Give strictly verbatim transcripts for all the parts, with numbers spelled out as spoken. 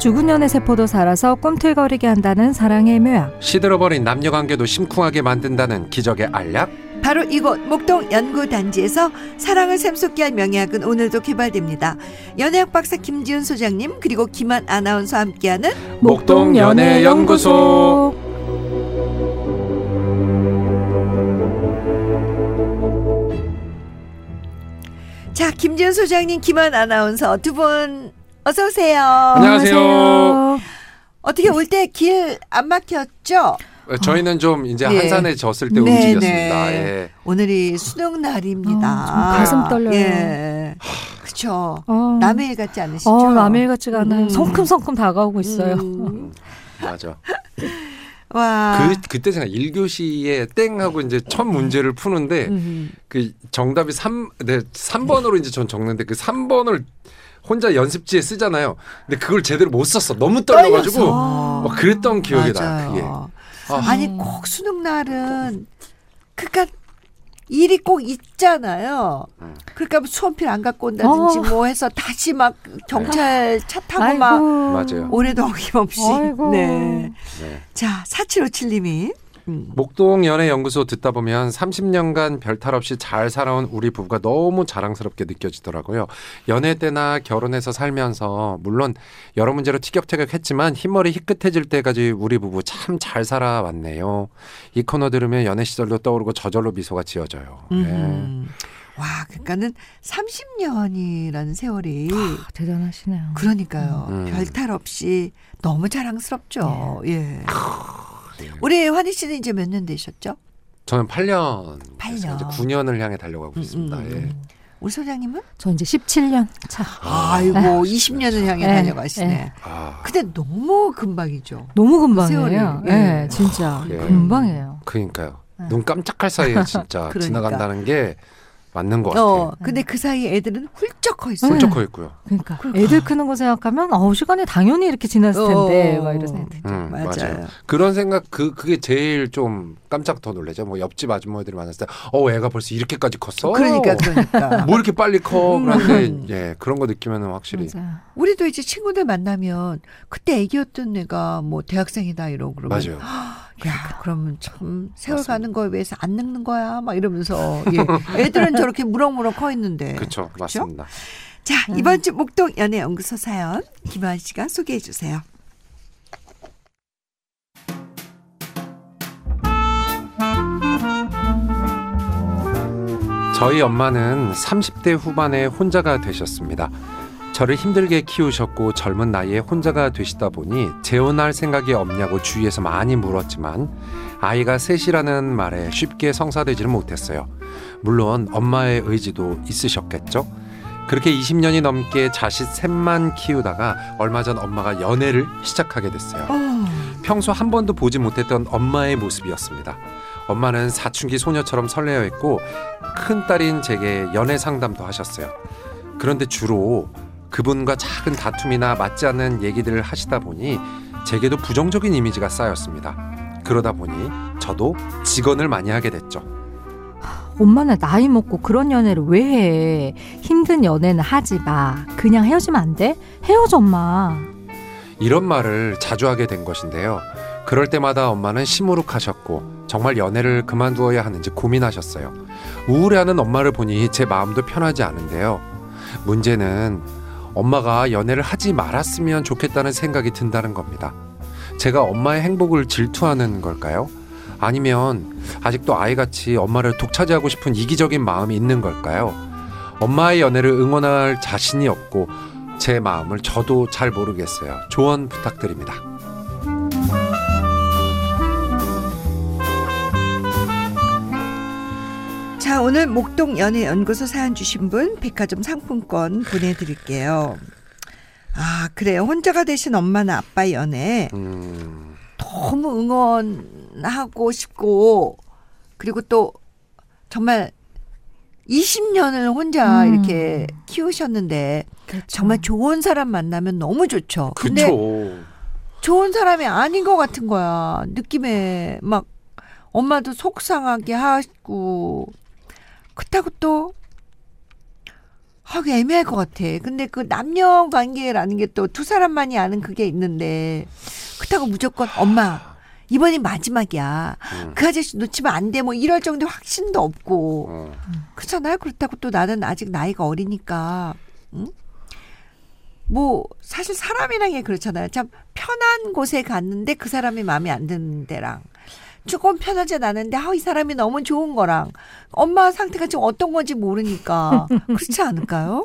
죽은 연애 세포도 살아서 꿈틀거리게 한다는 사랑의 묘약, 시들어버린 남녀관계도 심쿵하게 만든다는 기적의 알약, 바로 이곳 목동연구단지에서 사랑을 샘솟게 할 명약은 오늘도 개발됩니다. 연애학 박사 김지훈 소장님 그리고 김한 아나운서와 함께하는 목동연애연구소. 자, 김지훈 소장님, 김한 아나운서 두 분 어서 오세요. 안녕하세요. 안녕하세요. 어떻게 올 때 길 안 막혔죠? 저희는 좀 이제 네. 한산에 졌을 때 네, 움직였습니다. 예. 오늘이 수능 날입니다. 어, 가슴 떨려요. 예. 그렇죠. 어. 남의 일 같지 않으시죠? 어, 남의 일 같지가 않아요. 음. 성큼성큼 다가오고 있어요. 음. 맞아. 와. 그, 그때 생각, 일 교시에 땡 하고 이제 첫 문제를 푸는데, 음. 그 정답이 삼, 네, 삼 번으로 이제 전 적는데, 그 삼 번을 혼자 연습지에 쓰잖아요. 근데 그걸 제대로 못 썼어. 너무 떨려가지고. 막 그랬던 기억이 나요. 그게. 아. 아니, 꼭 수능날은, 그니까, 일이 꼭 있잖아요. 그러니까 수험필 안 갖고 온다든지 어. 뭐 해서 다시 막 경찰 차 타고 아이고. 막 맞아요. 올해도 어김없이. 네. 네. 자, 사칠오칠님이. 음. 목동연애연구소 듣다 보면 삼십 년간 별탈 없이 잘 살아온 우리 부부가 너무 자랑스럽게 느껴지더라고요. 연애 때나 결혼해서 살면서 물론 여러 문제로 티격태격했지만 흰머리 희끗해질 때까지 우리 부부 참 잘 살아왔네요. 이 코너 들으면 연애 시절도 떠오르고 저절로 미소가 지어져요. 음. 네. 와, 그러니까는 삼십 년이라는 세월이 와, 대단하시네요. 그러니까요. 음. 별탈 없이 너무 자랑스럽죠. 예. 예. 우리 환희 씨는 이제 몇 년 되셨죠? 저는 팔 년. 팔 년. 이제 구 년을 향해 달려가고 음, 있습니다. 음. 예. 우리 소장님은? 저 이제 십칠 년 차. 아이고, 아, 이십 년을 향해 네, 다녀가시네. 네. 아. 근데 너무 금방이죠. 너무 금방이에요. 예, 네, 진짜. 예. 금방이에요. 그러니까요. 네. 눈 깜짝할 사이에 진짜 그러니까. 지나간다는 게 맞는 것 같아요. 어, 근데 그 사이에 애들은 훌쩍 커 있어요. 훌쩍 커 있고요. 그러니까, 그러니까. 애들 크는 거 생각하면 어 시간이 당연히 이렇게 지났을 텐데 어, 막 이런 생각들. 음, 맞아요. 맞아요. 그런 생각 그 그게 제일 좀 깜짝 더 놀라죠. 뭐 옆집 아줌마들이 만났을 때 어 애가 벌써 이렇게까지 컸어. 그러니까 그러니까. 뭐 이렇게 빨리 커. 그런데 예 그런 거 느끼면은 확실히. 맞아. 우리도 이제 친구들 만나면 그때 애기였던 애가 뭐 대학생이다 이러고 그러면. 맞아요. 야, 그러면 참 세월 맞습니다. 가는 거에 비해서 안 늙는 거야 막 이러면서 예. 애들은 저렇게 무럭무럭 커 있는데 그렇죠 맞습니다. 자 음. 이번 주 목동 연애연구소 사연 김한 씨가 소개해 주세요. 저희 엄마는 삼십 대 후반에 혼자가 되셨습니다. 저를 힘들게 키우셨고 젊은 나이에 혼자가 되시다 보니 재혼할 생각이 없냐고 주위에서 많이 물었지만 아이가 셋이라는 말에 쉽게 성사되지는 못했어요. 물론 엄마의 의지도 있으셨겠죠. 그렇게 이십 년이 넘게 자식 셋만 키우다가 얼마 전 엄마가 연애를 시작하게 됐어요. 평소 한 번도 보지 못했던 엄마의 모습이었습니다. 엄마는 사춘기 소녀처럼 설레어했고 큰딸인 제게 연애 상담도 하셨어요. 그런데 주로 그분과 작은 다툼이나 맞지 않는 얘기들을 하시다 보니 제게도 부정적인 이미지가 쌓였습니다. 그러다 보니 저도 직언을 많이 하게 됐죠. 엄마는 나이 먹고 그런 연애를 왜 해? 힘든 연애는 하지 마. 그냥 헤어지면 안 돼? 헤어져 엄마. 이런 말을 자주 하게 된 것인데요. 그럴 때마다 엄마는 시무룩하셨고 정말 연애를 그만두어야 하는지 고민하셨어요. 우울해하는 엄마를 보니 제 마음도 편하지 않은데요. 문제는 엄마가 연애를 하지 말았으면 좋겠다는 생각이 든다는 겁니다. 제가 엄마의 행복을 질투하는 걸까요? 아니면 아직도 아이같이 엄마를 독차지하고 싶은 이기적인 마음이 있는 걸까요? 엄마의 연애를 응원할 자신이 없고 제 마음을 저도 잘 모르겠어요. 조언 부탁드립니다. 자, 오늘 목동연애연구소 사연 주신 분 백화점 상품권 보내드릴게요. 아 그래요. 혼자가 되신 엄마나 아빠 연애 음. 너무 응원하고 싶고 그리고 또 정말 이십 년을 혼자 음. 이렇게 키우셨는데 그쵸. 정말 좋은 사람 만나면 너무 좋죠. 근데 그쵸. 좋은 사람이 아닌 것 같은 거야. 느낌에 막 엄마도 속상하게 하고 그렇다고 또 아, 그 애매할 것 같아. 근데 그 남녀 관계라는 게 또 두 사람만이 아는 그게 있는데 그렇다고 무조건 엄마 이번이 마지막이야. 음. 그 아저씨 놓치면 안 돼. 뭐 이럴 정도 확신도 없고. 음. 그렇잖아요. 그렇다고 또 나는 아직 나이가 어리니까. 응? 뭐 사실 사람이란 게 그렇잖아요. 참 편한 곳에 갔는데 그 사람이 마음에 안 드는 데랑 조금 편하지 않은데 아, 이 사람이 너무 좋은 거랑 엄마 상태가 지금 어떤 건지 모르니까 그렇지 않을까요?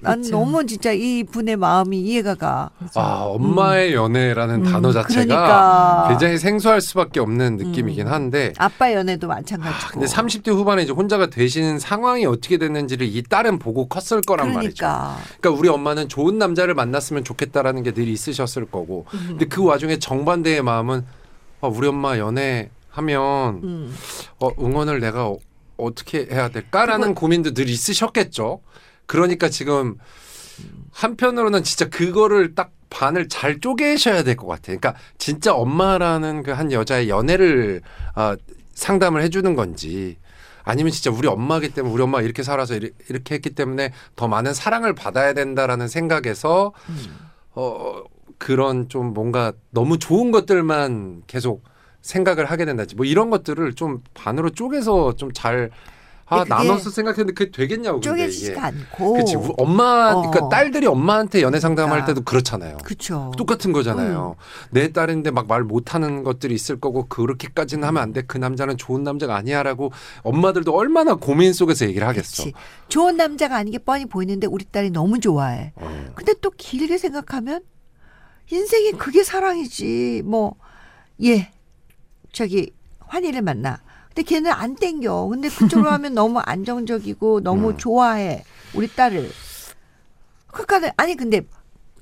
난 그쵸. 너무 진짜 이 분의 마음이 이해가 가. 그렇죠. 아, 엄마의 음. 연애라는 음. 단어 자체가 그러니까. 굉장히 생소할 수밖에 없는 느낌이긴 한데. 음. 아빠 연애도 마찬가지고. 아, 근데 삼십 대 후반에 이제 혼자가 되시는 상황이 어떻게 됐는지를 이 딸은 보고 컸을 거란 그러니까. 말이죠. 그러니까 우리 엄마는 좋은 남자를 만났으면 좋겠다라는 게 늘 있으셨을 거고. 음. 근데 그 와중에 정반대의 마음은 아, 우리 엄마 연애하면 음. 어, 응원을 내가 어, 어떻게 해야 될까라는 그건... 고민도 늘 있으셨겠죠. 그러니까 지금 한편으로는 진짜 그거를 딱 반을 잘 쪼개셔야 될 것 같아요. 그러니까 진짜 엄마라는 그 한 여자의 연애를 어, 상담을 해주는 건지 아니면 진짜 우리 엄마기 때문에 우리 엄마가 이렇게 살아서 이렇게 했기 때문에 더 많은 사랑을 받아야 된다라는 생각에서 음. 어, 그런 좀 뭔가 너무 좋은 것들만 계속 생각을 하게 된다지 뭐 이런 것들을 좀 반으로 쪼개서 좀 잘 아, 나눠서 생각했는데 그게 되겠냐고. 쪼개지지가 않고. 그치. 엄마, 어. 그러니까 딸들이 엄마한테 연애 상담할 그러니까. 때도 그렇잖아요. 그쵸. 똑같은 거잖아요. 음. 내 딸인데 막 말 못하는 것들이 있을 거고 그렇게까지는 하면 안 돼. 그 남자는 좋은 남자가 아니야라고 엄마들도 얼마나 고민 속에서 얘기를 하겠어. 그치. 좋은 남자가 아닌 게 뻔히 보이는데 우리 딸이 너무 좋아해. 어. 근데 또 길게 생각하면 인생이 그게 사랑이지. 뭐, 예, 저기 환희를 만나. 근데 걔는 안 땡겨. 근데 그쪽으로 하면 너무 안정적이고 너무 음. 좋아해. 우리 딸을. 그러니까 아니 근데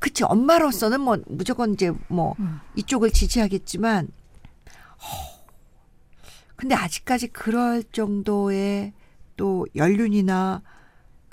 그치 엄마로서는 뭐 무조건 이제 뭐 음. 이쪽을 지지하겠지만 허, 근데 아직까지 그럴 정도의 또 연륜이나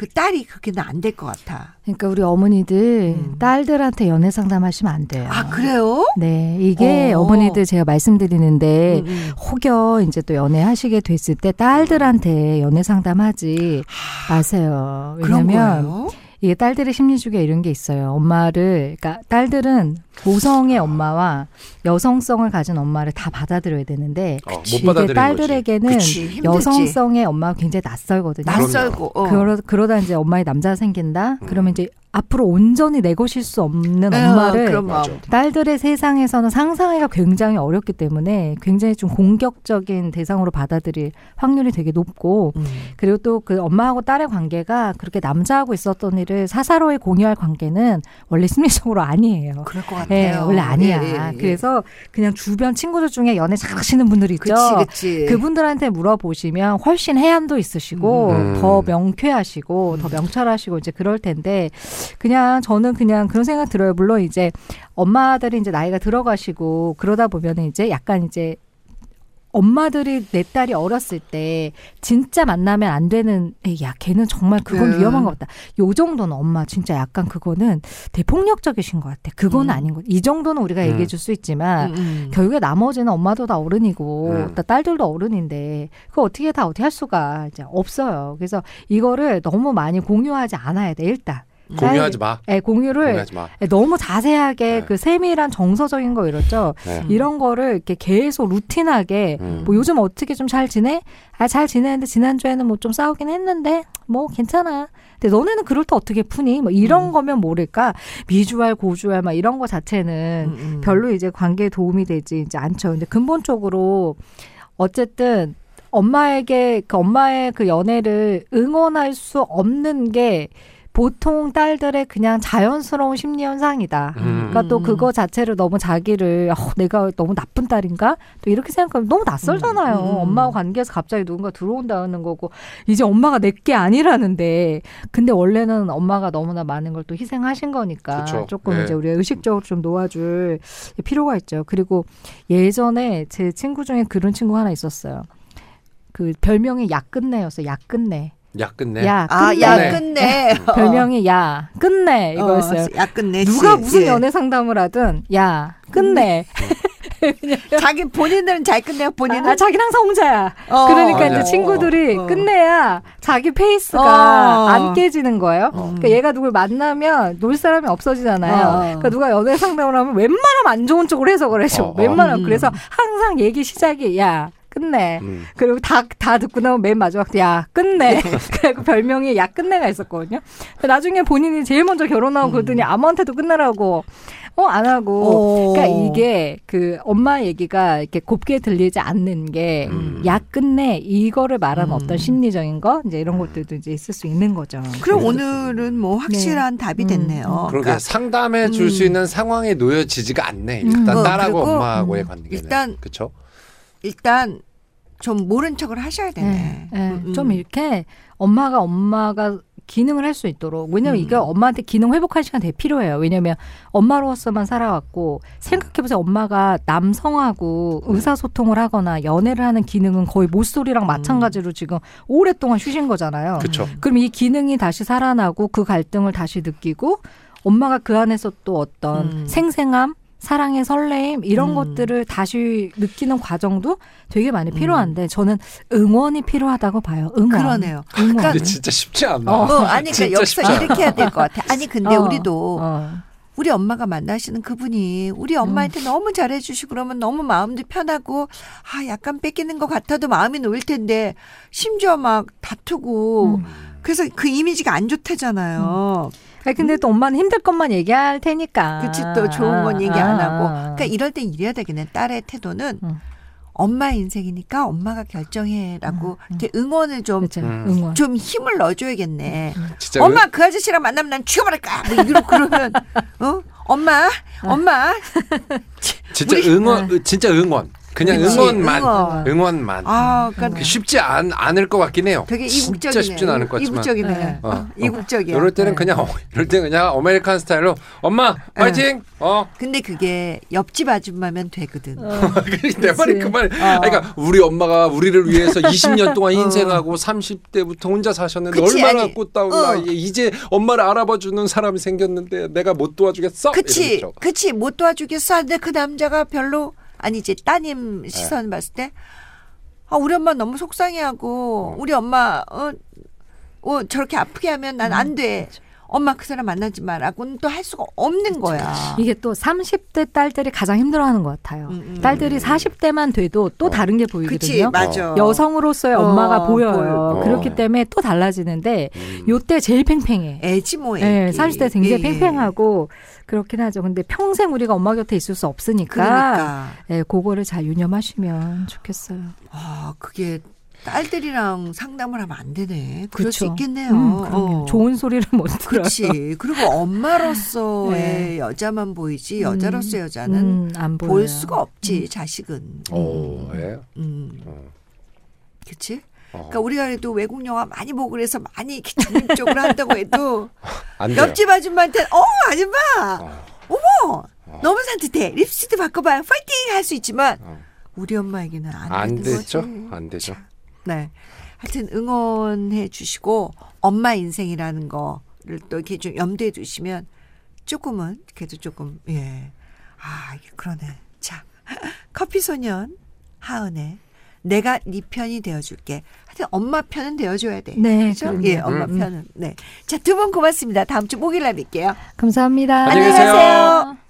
그 딸이 그렇게는 안 될 것 같아. 그러니까 우리 어머니들 음. 딸들한테 연애 상담하시면 안 돼요. 아 그래요? 네, 이게 어. 어머니들 제가 말씀드리는데 음. 혹여 이제 또 연애하시게 됐을 때 딸들한테 연애 상담하지 하. 마세요. 왜냐면 이게 딸들의 심리주기에 이런 게 있어요. 엄마를 그러니까 딸들은 모성의 엄마와 여성성을 가진 엄마를 다 받아들여야 되는데 어, 못 받아들인 딸들에게는 그치, 여성성의 엄마가 굉장히 낯설거든요. 낯설고 어. 그러, 그러다 이제 엄마의 남자가 생긴다. 음. 그러면 이제 앞으로 온전히 내 것일 수 없는 에어, 엄마를 딸들의 세상에서는 상상하기가 굉장히 어렵기 때문에 굉장히 좀 공격적인 대상으로 받아들일 확률이 되게 높고 음. 그리고 또 그 엄마하고 딸의 관계가 그렇게 남자하고 있었던 일을 사사로이 공유할 관계는 원래 심리적으로 아니에요. 그럴 것 같아요. 네, 원래 아니야. 예, 예, 예. 그래서 그냥 주변 친구들 중에 연애 잘 하시는 분들 있죠. 그치, 그치. 그분들한테 물어보시면 훨씬 해안도 있으시고 음. 더 명쾌하시고 음. 더 명철하시고 이제 그럴 텐데 그냥 저는 그냥 그런 생각 들어요. 물론 이제 엄마들이 이제 나이가 들어가시고 그러다 보면 이제 약간 이제 엄마들이 내 딸이 어렸을 때 진짜 만나면 안 되는 야 걔는 정말 그건 음. 위험한 것 같다. 요 정도는 엄마 진짜 약간 그거는 대폭력적이신 것 같아. 그건 음. 아닌 것 같아. 이 정도는 우리가 음. 얘기해 줄 수 있지만 음. 결국에 나머지는 엄마도 다 어른이고 음. 다 딸들도 어른인데 그거 어떻게 다 어떻게 할 수가 이제 없어요. 그래서 이거를 너무 많이 공유하지 않아야 돼 일단. 공유하지 마. 네, 공유를 공유하지 마. 너무 자세하게 네. 그 세밀한 정서적인 거 이렇죠. 네. 이런 거를 이렇게 계속 루틴하게 음. 뭐 요즘 어떻게 좀 잘 지내? 아, 잘 지내는데 지난주에는 뭐 좀 싸우긴 했는데 뭐 괜찮아. 근데 너네는 그럴 때 어떻게 푸니? 뭐 이런 음. 거면 모를까? 미주알, 고주알 막 이런 거 자체는 음. 별로 이제 관계에 도움이 되지 이제 않죠. 근데 근본적으로 어쨌든 엄마에게 그 엄마의 그 연애를 응원할 수 없는 게 보통 딸들의 그냥 자연스러운 심리 현상이다. 음. 그러니까 또 그거 자체를 너무 자기를 어, 내가 너무 나쁜 딸인가? 또 이렇게 생각하면 너무 낯설잖아요. 음. 엄마와 관계에서 갑자기 누군가 들어온다는 거고 이제 엄마가 내게 아니라는데 근데 원래는 엄마가 너무나 많은 걸 또 희생하신 거니까 그쵸. 조금 네. 이제 우리가 의식적으로 좀 놓아줄 필요가 있죠. 그리고 예전에 제 친구 중에 그런 친구 하나 있었어요. 그 별명이 약끝내였어요. 약끝내. 야 끝내. 야 끝내. 아, 야 끝내. 별명이 야 끝내 이거였어요. 어, 야 끝내. 누가 무슨 연애 상담을 하든 야 끝내. 자기 본인들은 잘 끝내요, 본인은? 아, 자기는 항상 혼자야. 어, 그러니까 맞아. 이제 친구들이 어. 끝내야 자기 페이스가 어. 안 깨지는 거예요. 어. 그러니까 얘가 누굴 만나면 놀 사람이 없어지잖아요. 어. 그러니까 누가 연애 상담을 하면 웬만하면 안 좋은 쪽으로 해석을 해줘. 어. 웬만하면. 음. 그래서 항상 얘기 시작이, 야, 끝내. 음. 그리고 다, 다 듣고 나면 맨 마지막, 야, 끝내. 그리고 별명이 야, 끝내가 있었거든요. 나중에 본인이 제일 먼저 결혼하고 음. 그러더니 아무한테도 끝내라고, 어, 안 하고. 오. 그러니까 이게 그 엄마 얘기가 이렇게 곱게 들리지 않는 게, 음. 야, 끝내. 이거를 말하면 음. 어떤 심리적인 거, 이제 이런 것들도 이제 있을 수 있는 거죠. 그럼 오늘은 뭐 확실한 네. 답이 됐네요. 음. 그러게 그러니까, 상담해 줄 수 음. 있는 상황에 놓여지지가 않네. 일단 음. 딸하고 엄마하고의 음. 관계는. 일단. 그쵸? 일단 좀 모른 척을 하셔야 되네. 네, 네. 음, 음. 좀 이렇게 엄마가 엄마가 기능을 할 수 있도록. 왜냐면 음. 이게 엄마한테 기능 회복할 시간 되게 필요해요. 왜냐면 엄마로서만 살아왔고, 생각해보세요. 엄마가 남성하고 음. 의사소통을 하거나 연애를 하는 기능은 거의 모쏠이랑 마찬가지로 음. 지금 오랫동안 쉬신 거잖아요. 그쵸. 그럼 이 기능이 다시 살아나고 그 갈등을 다시 느끼고, 엄마가 그 안에서 또 어떤 음. 생생함, 사랑의 설레임 이런 음. 것들을 다시 느끼는 과정도 되게 많이 필요한데, 저는 응원이 필요하다고 봐요. 응원. 그러네요. 응원. 근데 진짜 쉽지 않아. 어, 어, 아니 그러니까 여기서 이렇게 해야 될 것 같아. 아니 근데 어, 우리도 어. 우리 엄마가 만나시는 그분이 우리 엄마한테 음. 너무 잘해주시고 그러면 너무 마음도 편하고, 아 약간 뺏기는 것 같아도 마음이 놓일 텐데 심지어 막 다투고 음. 그래서 그 이미지가 안 좋다잖아요. 음. 아니, 근데 또 엄마는 힘들 것만 얘기할 테니까. 그치, 또 좋은 건 얘기 안 하고. 그러니까 이럴 땐 이래야 되겠네. 딸의 태도는 응. 엄마 인생이니까 엄마가 결정해라고 응. 이렇게 응원을 좀, 그치, 응원. 좀 힘을 넣어줘야겠네. 응. 엄마, 왜? 그 아저씨랑 만나면 난 죽어버릴까? 뭐 이러고 그러면, 어? 엄마, 엄마. 진짜 응원, 진짜 응원. 그냥 그치, 응원만, 응원. 응원만. 아, 그러니까 음. 쉽지 않, 않을 것 같긴 해요. 되게 이국적이네. 진짜 쉽진 않을 것 같지만. 이국적이네. 네. 어, 어. 이국적이야. 이럴 때는 네. 그냥, 이럴 때는 그냥 아메리칸 스타일로 엄마 파이팅. 네. 어. 근데 그게 옆집 아줌마면 되거든. 어. 내 말이 그 말. 어. 그러니까 우리 엄마가 우리를 위해서 이십 년 동안 인생하고 어. 삼십 대부터 혼자 사셨는데 그치, 얼마나 꽃다운 나 어. 이제 엄마를 알아봐주는 사람이 생겼는데 내가 못 도와주겠어. 그치, 그치, 못 도와주겠어. 근데 그 남자가 별로. 아니 이제 따님 시선 네. 봤을 때, 아 우리 엄마 너무 속상해하고 어. 우리 엄마 어, 어 저렇게 아프게 하면 난 안 돼. 음. 엄마 그 사람 만나지 마라고는 또 할 수가 없는 거야. 이게 또 삼십 대 딸들이 가장 힘들어하는 것 같아요. 음, 음. 딸들이 사십 대만 돼도 또 어. 다른 게 보이거든요. 그치, 맞아. 여성으로서의 어, 엄마가 보여요. 어. 그렇기 때문에 또 달라지는데 음. 요때 제일 팽팽해. 애지 뭐 애기. 네, 삼십 대 굉장히 예. 팽팽하고 그렇긴 하죠. 근데 평생 우리가 엄마 곁에 있을 수 없으니까 그러니까. 네, 그거를 잘 유념하시면 좋겠어요. 아, 어, 그게... 딸들이랑 상담을 하면 안 되네. 그럴 그쵸. 수 있겠네요. 음, 어. 좋은 소리를 못 들어요. 그렇지. 그리고 엄마로서의 네. 여자만 보이지 여자로서의 음, 여자는 음, 안 보여요. 볼 수가 없지. 음. 자식은. 오, 예. 음. 어. 그렇지. 어. 그러니까 우리가 그래도 외국 영화 많이 보고 그래서 많이 중립적으로 한다고 해도 옆집 아줌마한테는 어 아줌마, 어. 어머 어. 너무 산뜻해. 립스틱 바꿔봐요. 파이팅 할 수 있지만 어. 우리 엄마에게는 안, 안 되죠. 거지. 안 되죠. 네. 하여튼 응원해 주시고 엄마 인생이라는 거를 또 이렇게 좀 염두에 두시면 조금은 그래도 조금 예. 아, 이게 그러네. 자. 커피 소년 하은의 내가 네 편이 되어 줄게. 하여튼 엄마 편은 되어 줘야 돼. 네. 그렇죠? 예, 엄마 음. 편은. 네. 자, 두 분 고맙습니다. 다음 주 목요일 날 뵐게요. 감사합니다. 안녕히 계세요.